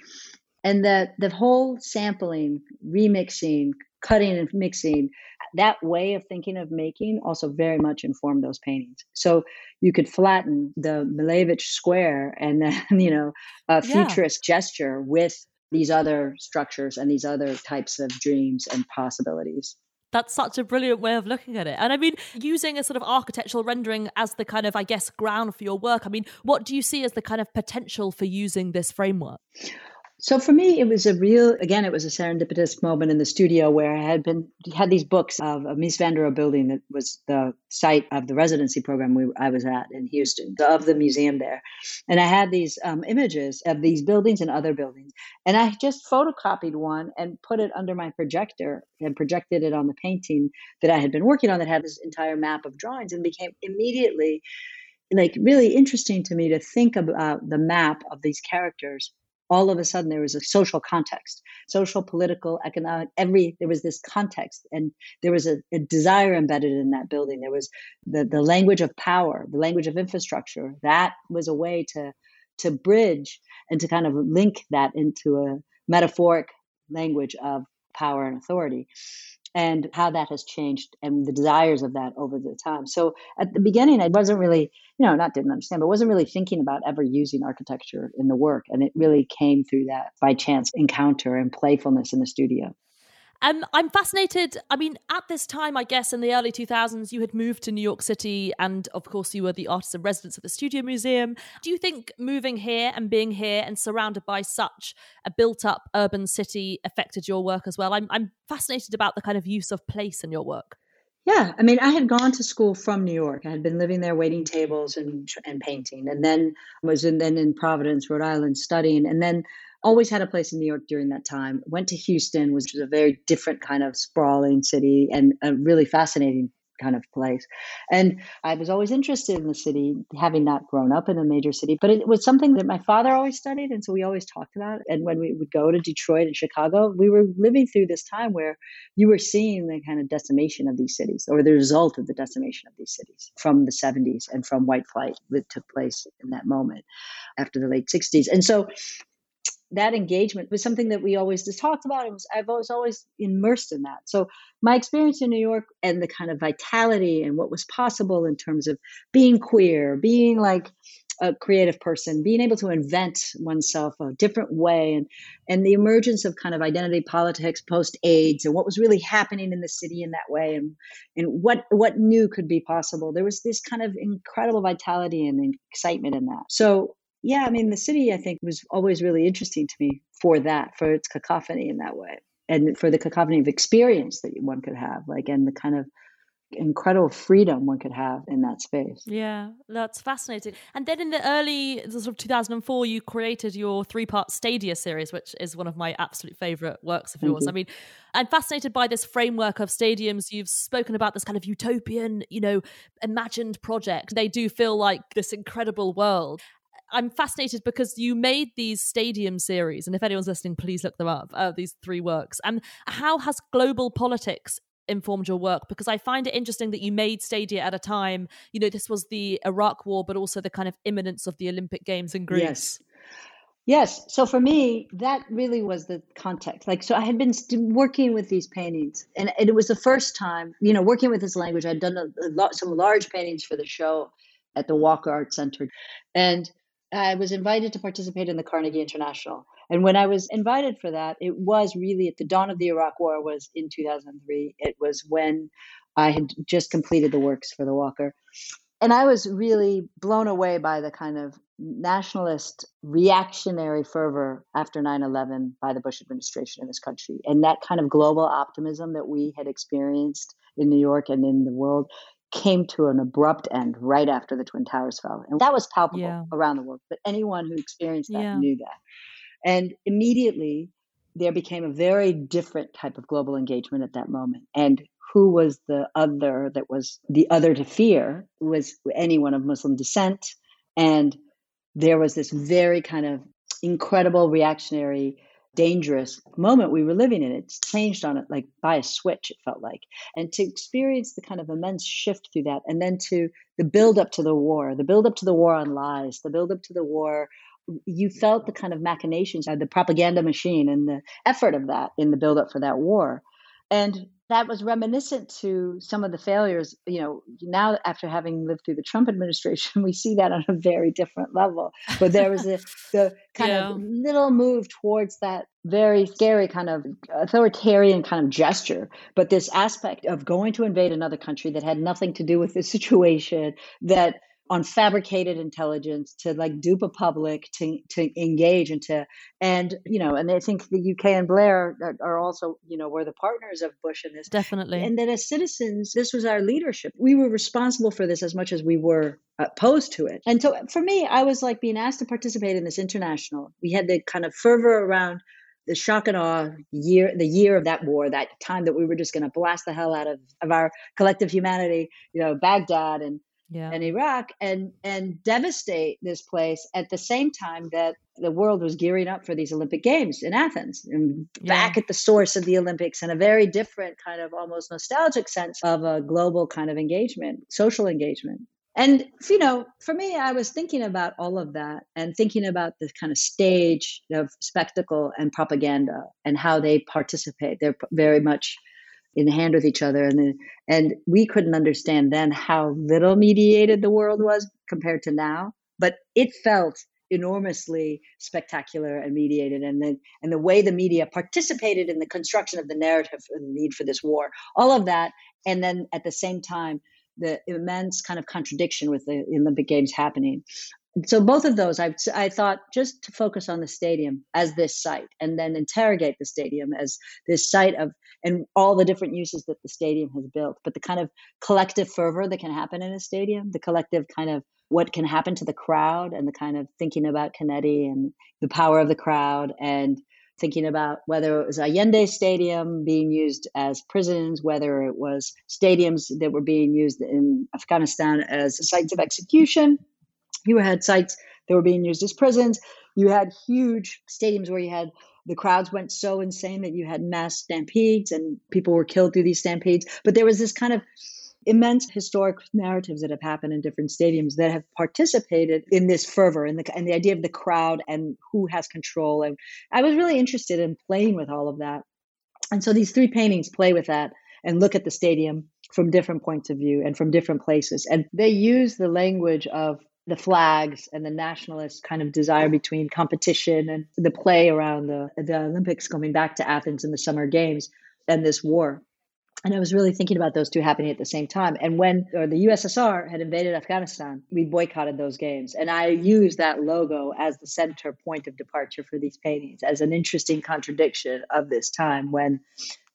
and the, the whole sampling, remixing, cutting and mixing, that way of thinking of making also very much informed those paintings. So you could flatten the Malevich square and then, you know, a futurist yeah. gesture with these other structures and these other types of dreams and possibilities. That's such a brilliant way of looking at it. And I mean, using a sort of architectural rendering as the kind of, I guess, ground for your work, I mean, what do you see as the kind of potential for using this framework? So for me, it was a real, again, it was a serendipitous moment in the studio where I had been, had these books of a Mies van der Rohe building that was the site of the residency program we, I was at in Houston, of the museum there. And I had these um, images of these buildings and other buildings. And I just photocopied one and put it under my projector and projected it on the painting that I had been working on that had this entire map of drawings, and became immediately like really interesting to me to think about the map of these characters all of a sudden there was a social context, social, political, economic, every, there was this context, and there was a, a desire embedded in that building. There was the, the language of power, the language of infrastructure. That was a way to, to bridge and to kind of link that into a metaphoric language of power and authority, and how that has changed and the desires of that over the time. So at the beginning, I wasn't really, you know, not didn't understand, but wasn't really thinking about ever using architecture in the work. And it really came through that by chance encounter and playfulness in the studio. Um, I'm fascinated. I mean, at this time, I guess, in the early two thousands, you had moved to New York City, and of course, you were the artist in residence at the Studio Museum. Do you think moving here and being here and surrounded by such a built-up urban city affected your work as well? I'm, I'm fascinated about the kind of use of place in your work. Yeah, I mean, I had gone to school from New York. I had been living there, waiting tables and and painting, and then was in, then in Providence, Rhode Island, studying, and then always had a place in New York during that time. Went to Houston, which was a very different kind of sprawling city and a really fascinating kind of place. And I was always interested in the city, having not grown up in a major city, but it was something that my father always studied. And so we always talked about it. And when we would go to Detroit and Chicago, we were living through this time where you were seeing the kind of decimation of these cities, or the result of the decimation of these cities from the seventies and from white flight that took place in that moment after the late sixties. And so that engagement was something that we always just talked about. It was, I've always, always immersed in that. So my experience in New York and the kind of vitality and what was possible in terms of being queer, being like a creative person, being able to invent oneself a different way, and, and the emergence of kind of identity politics post-AIDS and what was really happening in the city in that way, and, and what, what new could be possible. There was this kind of incredible vitality and excitement in that. So yeah, I mean, the city, I think, was always really interesting to me for that, for its cacophony in that way, and for the cacophony of experience that one could have, like, and the kind of incredible freedom one could have in that space. Yeah, that's fascinating. And then in the early sort of two thousand four, you created your three-part Stadia series, which is one of my absolute favorite works of Thank yours. You. I mean, I'm fascinated by this framework of stadiums. You've spoken about this kind of utopian, you know, imagined project. They do feel like this incredible world. I'm fascinated because you made these stadium series, and if anyone's listening, please look them up, uh, these three works. And how has global politics informed your work? Because I find it interesting that you made Stadia at a time, you know, this was the Iraq War, but also the kind of imminence of the Olympic Games in Greece. Yes. Yes. So for me, that really was the context. Like, so I had been st- working with these paintings, and, and it was the first time, you know, working with this language. I'd done a, a lot, some large paintings for the show at the Walker Art Center. And I was invited to participate in the Carnegie International. And when I was invited for that, it was really at the dawn of the Iraq War, was in two thousand three. It was when I had just completed the works for the Walker. And I was really blown away by the kind of nationalist reactionary fervor after nine eleven by the Bush administration in this country. And that kind of global optimism that we had experienced in New York and in the world came to an abrupt end right after the Twin Towers fell. And that was palpable yeah. around the world. But anyone who experienced that yeah. knew that. And immediately there became a very different type of global engagement at that moment. And who was the other that was the other to fear was anyone of Muslim descent. And there was this very kind of incredible reactionary, dangerous moment we were living in. It's changed on it like by a switch, it felt like. And to experience the kind of immense shift through that, and then to the build up to the war, the build up to the war on lies, the build up to the war, you felt the kind of machinations of the propaganda machine and the effort of that in the build up for that war. And that was reminiscent to some of the failures, you know, now after having lived through the Trump administration, we see that on a very different level. But there was a, the kind yeah. of little move towards that very scary kind of authoritarian kind of gesture. But this aspect of going to invade another country that had nothing to do with the situation, that on fabricated intelligence, to like dupe a public, to to engage and to, and, you know, and I think the U K and Blair are, are also, you know, were the partners of Bush in this. Definitely. And that as citizens, this was our leadership. We were responsible for this as much as we were opposed to it. And so for me, I was like being asked to participate in this international. We had the kind of fervor around the shock and awe year, the year of that war, that time that we were just going to blast the hell out of, of our collective humanity, you know, Baghdad and yeah. and Iraq and, and devastate this place at the same time that the world was gearing up for these Olympic Games in Athens, and back yeah. at the source of the Olympics in a very different kind of almost nostalgic sense of a global kind of engagement, social engagement. And, you know, for me, I was thinking about all of that and thinking about the kind of stage of spectacle and propaganda and how they participate. They're very much in hand with each other. And then, and we couldn't understand then how little mediated the world was compared to now, but it felt enormously spectacular and mediated. And then, and the way the media participated in the construction of the narrative and the need for this war, all of that. And then at the same time, the immense kind of contradiction with the Olympic Games happening. So both of those, I, I thought just to focus on the stadium as this site and then interrogate the stadium as this site of, and all the different uses that the stadium has built, but the kind of collective fervor that can happen in a stadium, the collective kind of what can happen to the crowd and the kind of thinking about Kennedy and the power of the crowd and thinking about whether it was Allende Stadium being used as prisons, whether it was stadiums that were being used in Afghanistan as sites of execution. You had sites that were being used as prisons. You had huge stadiums where you had the crowds went so insane that you had mass stampedes and people were killed through these stampedes. But there was this kind of immense historic narratives that have happened in different stadiums that have participated in this fervor and the, and the idea of the crowd and who has control. And I was really interested in playing with all of that. And so these three paintings play with that and look at the stadium from different points of view and from different places. And they use the language of the flags and the nationalist kind of desire between competition and the play around the, the Olympics coming back to Athens and the Summer Games and this war. And I was really thinking about those two happening at the same time. And when or the U S S R had invaded Afghanistan, we boycotted those games. And I used that logo as the center point of departure for these paintings, as an interesting contradiction of this time when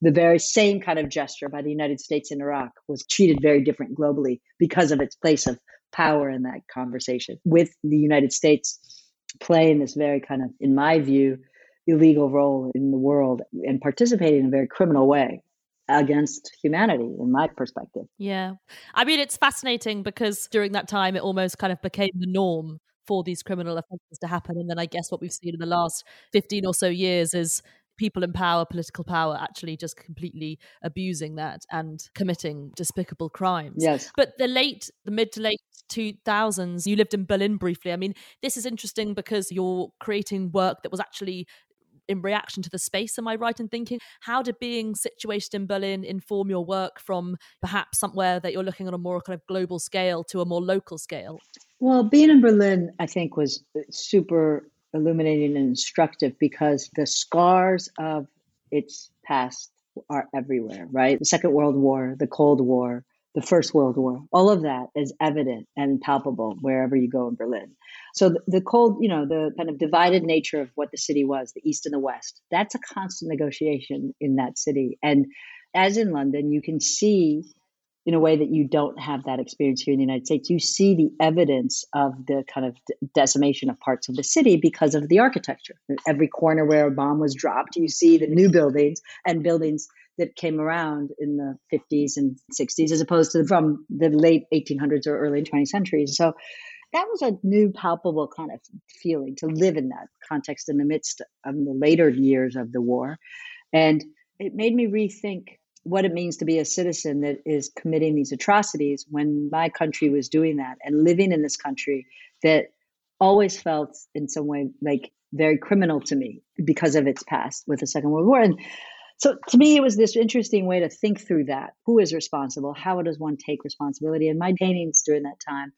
the very same kind of gesture by the United States in Iraq was treated very different globally because of its place of power in that conversation, with the United States playing this very kind of, in my view, illegal role in the world and participating in a very criminal way against humanity, in my perspective. Yeah. I mean, it's fascinating because during that time, it almost kind of became the norm for these criminal offences to happen. And then I guess what we've seen in the last fifteen or so years is people in power, political power, actually just completely abusing that and committing despicable crimes. Yes. But the late, the mid to late two thousands, you lived in Berlin briefly. I mean, this is interesting because you're creating work that was actually in reaction to the space. Am I right in thinking? How did being situated in Berlin inform your work from perhaps somewhere that you're looking on a more kind of global scale to a more local scale? Well, being in Berlin, I think, was super illuminating and instructive because the scars of its past are everywhere, right? The Second World War, the Cold War, the First World War, all of that is evident and palpable wherever you go in Berlin. So the, the cold, you know, the kind of divided nature of what the city was, the East and the West, that's a constant negotiation in that city. And as in London, you can see in a way that you don't have that experience here in the United States, you see the evidence of the kind of decimation of parts of the city because of the architecture. Every corner where a bomb was dropped, you see the new buildings and buildings that came around in the fifties and sixties, as opposed to from the late eighteen hundreds or early twentieth centuries. So that was a new palpable kind of feeling to live in that context in the midst of the later years of the war. And it made me rethink what it means to be a citizen that is committing these atrocities when my country was doing that, and living in this country that always felt in some way like very criminal to me because of its past with the Second World War. And so to me, it was this interesting way to think through that. Who is responsible? How does one take responsibility? And my paintings during that time,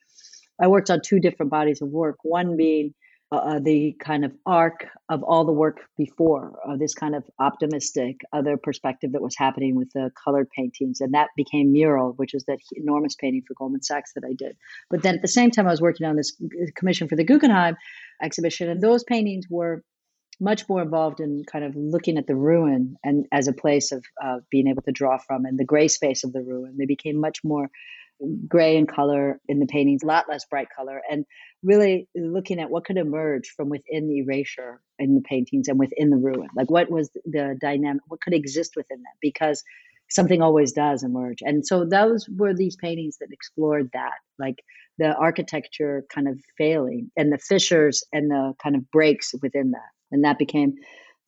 I worked on two different bodies of work, one being uh, the kind of arc of all the work before, uh, this kind of optimistic other perspective that was happening with the colored paintings. And that became Mural, which is that enormous painting for Goldman Sachs that I did. But then at the same time, I was working on this commission for the Guggenheim exhibition, and those paintings were much more involved in kind of looking at the ruin and as a place of uh, being able to draw from, and the gray space of the ruin. They became much more gray in color in the paintings, a lot less bright color, and really looking at what could emerge from within the erasure in the paintings and within the ruin. Like what was the dynamic, what could exist within that? Because something always does emerge. And so those were these paintings that explored that, like the architecture kind of failing and the fissures and the kind of breaks within that. And that became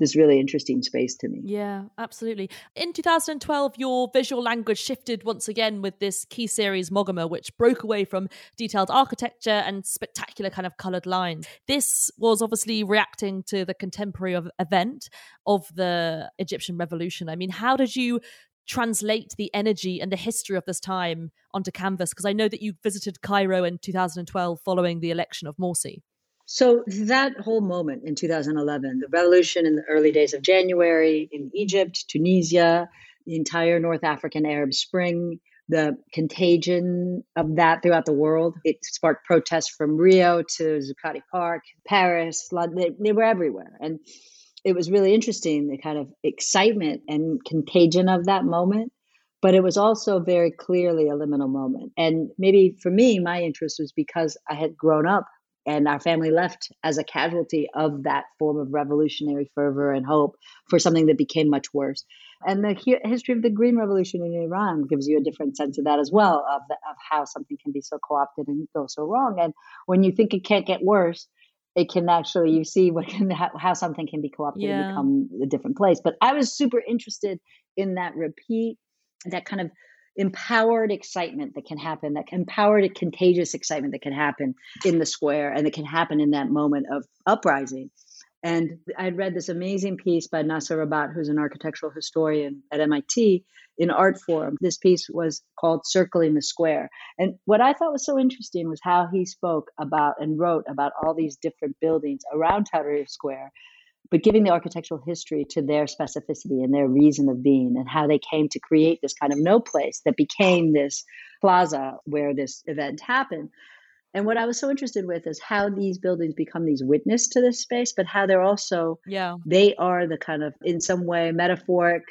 this really interesting space to me. Yeah, absolutely. In two thousand twelve, your visual language shifted once again with this key series Mogamma, which broke away from detailed architecture and spectacular kind of coloured lines. This was obviously reacting to the contemporary of event of the Egyptian revolution. I mean, how did you translate the energy and the history of this time onto canvas? Because I know that you visited Cairo in two thousand twelve following the election of Morsi. So that whole moment in two thousand eleven, the revolution in the early days of January in Egypt, Tunisia, the entire North African Arab Spring, the contagion of that throughout the world, it sparked protests from Rio to Zuccotti Park, Paris, London, they, they were everywhere. And it was really interesting, the kind of excitement and contagion of that moment. But it was also very clearly a liminal moment. And maybe for me, my interest was because I had grown up and our family left as a casualty of that form of revolutionary fervor and hope for something that became much worse. And the he- history of the Green Revolution in Iran gives you a different sense of that as well, of, the, of how something can be so co-opted and go so wrong. And when you think it can't get worse, it can actually, you see what can, how something can be co-opted yeah. and become a different place. But I was super interested in that repeat, that kind of empowered excitement that can happen, that empowered contagious excitement that can happen in the square and that can happen in that moment of uprising. And I'd read this amazing piece by Nasser Rabat, who's an architectural historian at M I T, in Art Forum. This piece was called Circling the Square. And what I thought was so interesting was how he spoke about and wrote about all these different buildings around Tahrir Square, but giving the architectural history to their specificity and their reason of being and how they came to create this kind of no place that became this plaza where this event happened. And what I was so interested with is how these buildings become these witness to this space, but how they're also, yeah. they are the kind of, in some way, metaphoric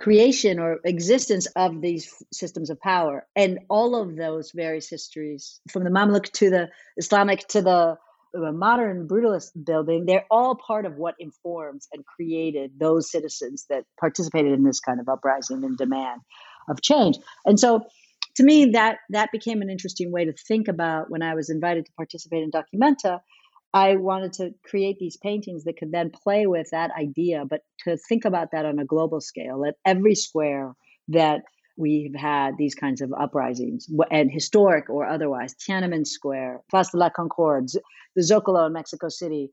creation or existence of these systems of power. And all of those various histories, from the Mamluk to the Islamic to the a modern brutalist building, they're all part of what informs and created those citizens that participated in this kind of uprising and demand of change. And so to me, that that became an interesting way to think about when I was invited to participate in Documenta. I wanted to create these paintings that could then play with that idea, but to think about that on a global scale, at every square that we've had these kinds of uprisings, and historic or otherwise, Tiananmen Square, Place de la Concorde, the Zocalo in Mexico City,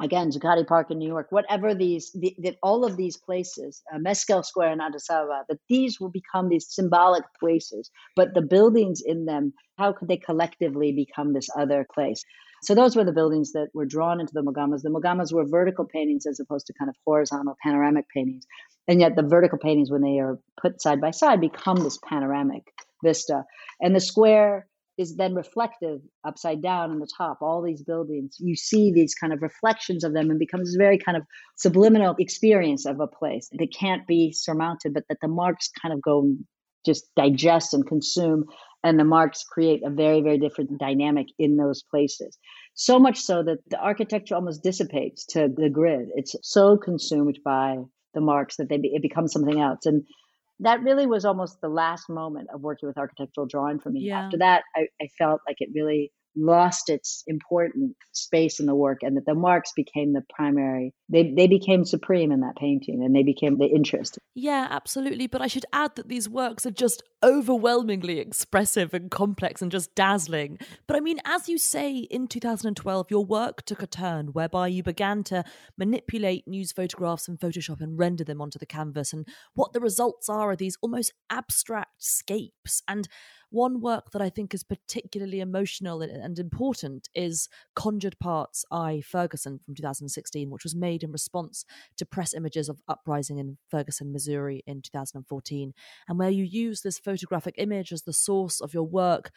again, Zuccotti Park in New York, whatever these, the, that all of these places, uh, Mescal Square in Addis Ababa, that these will become these symbolic places, but the buildings in them, how could they collectively become this other place? So those were the buildings that were drawn into the Mogammas. The Mogammas were vertical paintings as opposed to kind of horizontal panoramic paintings. And yet the vertical paintings, when they are put side by side, become this panoramic vista. And the square is then reflective upside down in the top. All these buildings, you see these kind of reflections of them and becomes this very kind of subliminal experience of a place that can't be surmounted, but that the marks kind of go just digest and consume. And the marks create a very, very different dynamic in those places. So much so that the architecture almost dissipates to the grid. It's so consumed by the marks that they be, it becomes something else. And that really was almost the last moment of working with architectural drawing for me. Yeah. After that, I, I felt like it really lost its important space in the work and that the marks became the primary, they they became supreme in that painting and they became the interest. Yeah, absolutely. But I should add that these works are just overwhelmingly expressive and complex and just dazzling. But I mean, as you say, in two thousand twelve, your work took a turn whereby you began to manipulate news photographs in Photoshop and render them onto the canvas. And what the results are are these almost abstract scapes. And one work that I think is particularly emotional and important is Conjured Parts I, Ferguson from two thousand sixteen, which was made in response to press images of uprising in Ferguson, Missouri in two thousand fourteen, and where you use this photographic image as the source of your work.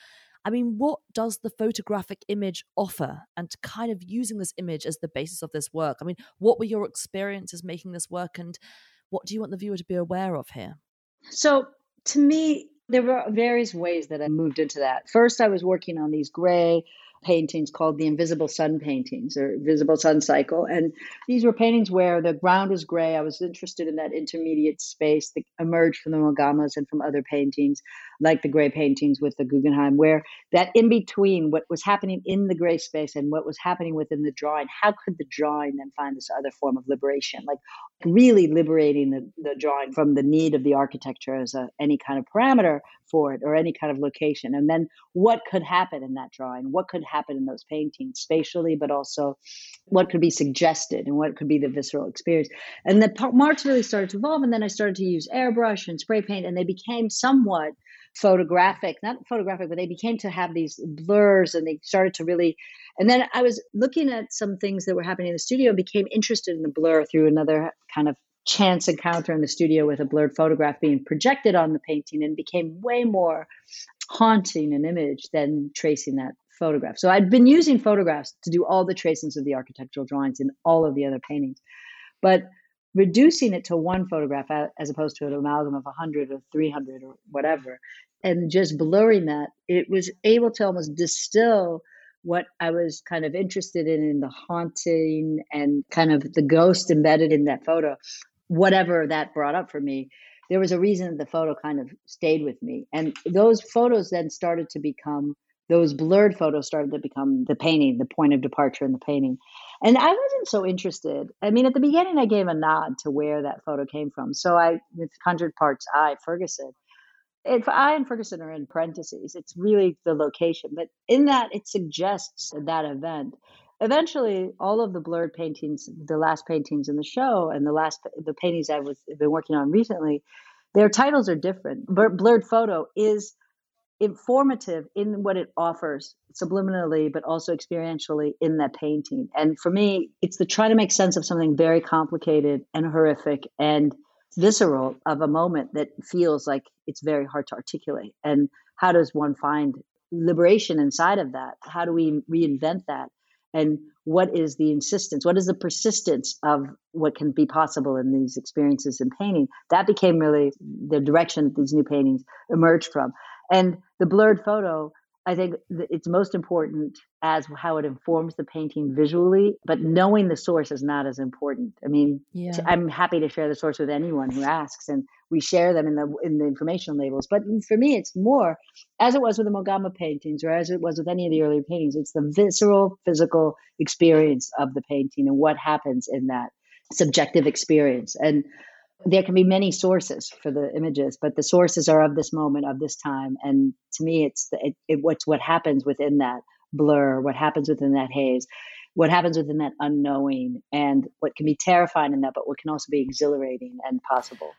I mean, what does the photographic image offer? And kind of using this image as the basis of this work, I mean, what were your experiences making this work and what do you want the viewer to be aware of here? So to me, there were various ways that I moved into that. First, I was working on these gray paintings called the Invisible Sun paintings or Invisible Sun Cycle. And these were paintings where the ground was gray. I was interested in that intermediate space that emerged from the Mogammas and from other paintings, like the gray paintings with the Guggenheim, where that in between what was happening in the gray space and what was happening within the drawing, how could the drawing then find this other form of liberation, like really liberating the, the drawing from the need of the architecture as a, any kind of parameter for it or any kind of location. And then what could happen in that drawing? What could happen in those paintings spatially, but also what could be suggested and what could be the visceral experience? And the marks really started to evolve. And then I started to use airbrush and spray paint, and they became somewhat photographic, not photographic, but they became to have these blurs, and they started to really, and then I was looking at some things that were happening in the studio and became interested in the blur through another kind of chance encounter in the studio with a blurred photograph being projected on the painting, and became way more haunting an image than tracing that photograph. So I'd been using photographs to do all the tracings of the architectural drawings in all of the other paintings, but reducing it to one photograph as opposed to an amalgam of one hundred or three hundred or whatever, and just blurring that, it was able to almost distill what I was kind of interested in, in the haunting and kind of the ghost embedded in that photo, whatever that brought up for me. There was a reason the photo kind of stayed with me. And those photos then started to become, those blurred photos started to become the painting, the point of departure in the painting. And I wasn't so interested. I mean, at the beginning, I gave a nod to where that photo came from. So I, with one hundred parts I, Ferguson, if I and Ferguson are in parentheses, it's really the location. But in that, it suggests that event. Eventually, all of the blurred paintings, the last paintings in the show and the last the paintings I've been working on recently, their titles are different. Blurred photo is informative in what it offers subliminally, but also experientially in that painting. And for me, it's the trying to make sense of something very complicated and horrific and visceral of a moment that feels like it's very hard to articulate. And how does one find liberation inside of that? How do we reinvent that? And what is the insistence? What is the persistence of what can be possible in these experiences in painting? That became really the direction that these new paintings emerged from. And the blurred photo, I think it's most important as how it informs the painting visually, but knowing the source is not as important. I mean, yeah. I'm happy to share the source with anyone who asks, and we share them in the in the information labels. But for me, it's more, as it was with the Mogamma paintings, or as it was with any of the earlier paintings, it's the visceral, physical experience of the painting and what happens in that subjective experience. And there can be many sources for the images, but the sources are of this moment, of this time. And to me, it's the, it, it, what's what happens within that blur, what happens within that haze, what happens within that unknowing, and what can be terrifying in that, but what can also be exhilarating and possible.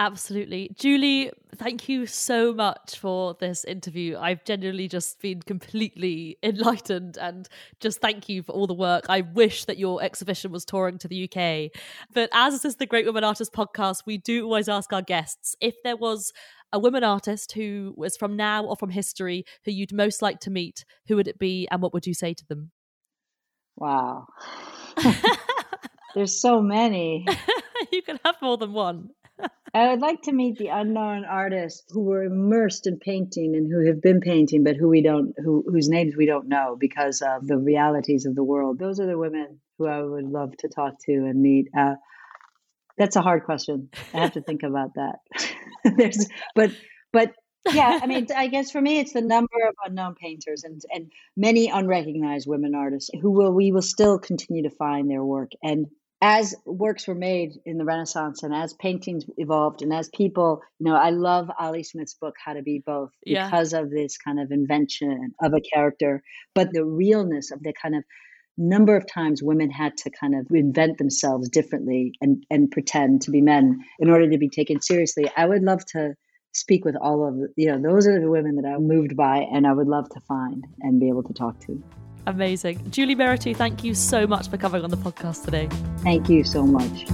Absolutely. Julie, thank you so much for this interview. I've genuinely just been completely enlightened, and just thank you for all the work. I wish that your exhibition was touring to the U K. But as this is the Great Women Artists podcast, we do always ask our guests if there was a women artist who was from now or from history who you'd most like to meet, who would it be and what would you say to them? Wow. There's so many. You can have more than one. I would like to meet the unknown artists who were immersed in painting and who have been painting, but who we don't, who, whose names we don't know because of the realities of the world. Those are the women who I would love to talk to and meet. Uh, that's a hard question. I have to think about that. There's, but, but yeah, I mean, I guess for me, it's the number of unknown painters and and many unrecognized women artists who will we will still continue to find their work. And as works were made in the Renaissance and as paintings evolved and as people, you know, I love Ali Smith's book, How to Be Both, because yeah. of this kind of invention of a character, but the realness of the kind of number of times women had to kind of invent themselves differently and, and pretend to be men in order to be taken seriously. I would love to speak with all of, you know, those are the women that I'm moved by and I would love to find and be able to talk to. Amazing. Julie Mehretu, thank you so much for coming on the podcast today. Thank you so much.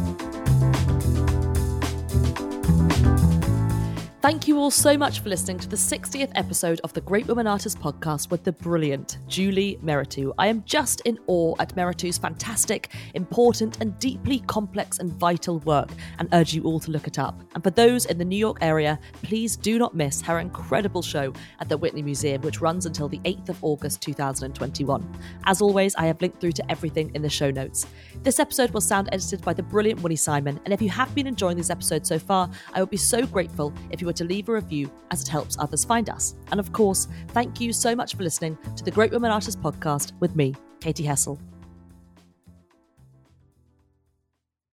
Thank you all so much for listening to the sixtieth episode of the Great Women Artists Podcast with the brilliant Julie Mehretu. I am just in awe at Mehretu's fantastic, important and deeply complex and vital work, and urge you all to look it up. And for those in the New York area, please do not miss her incredible show at the Whitney Museum, which runs until the eighth of August two thousand twenty-one. As always, I have linked through to everything in the show notes. This episode was sound edited by the brilliant Winnie Simon, and if you have been enjoying these episodes so far, I would be so grateful if you were to leave a review, as it helps others find us. And of course, thank you so much for listening to the Great Women Artists Podcast with me, Katie Hessel.